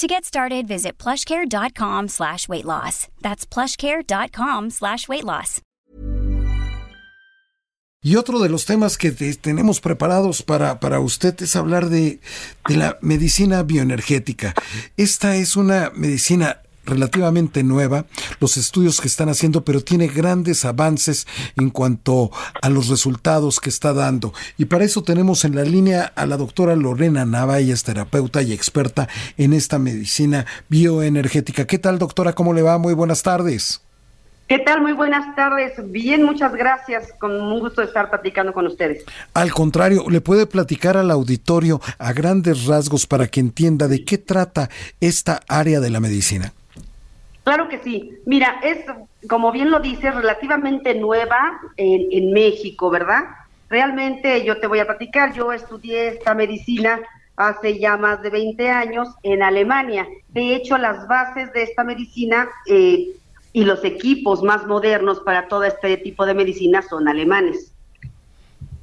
To get started, visit plushcare.com/weightloss. That's plushcare.com/weightloss. Y otro de los temas que tenemos preparados para usted es hablar de la medicina bioenergética. Esta es una medicina relativamente nueva, los estudios que están haciendo, pero tiene grandes avances en cuanto a los resultados que está dando. Y para eso tenemos en la línea a la doctora Lorena Nava, ella es terapeuta y experta en esta medicina bioenergética. ¿Qué tal, doctora? ¿Cómo le va? Muy buenas tardes. ¿Qué tal? Muy buenas tardes. Bien, muchas gracias. Con un gusto estar platicando con ustedes. Al contrario, ¿le puede platicar al auditorio a grandes rasgos para que entienda de qué trata esta área de la medicina? Claro que sí. Mira, es, como bien lo dices, relativamente nueva en México, ¿verdad? Realmente yo te voy a platicar, yo estudié esta medicina hace ya más de 20 años en Alemania. De hecho, las bases de esta medicina y los equipos más modernos para todo este tipo de medicina son alemanes.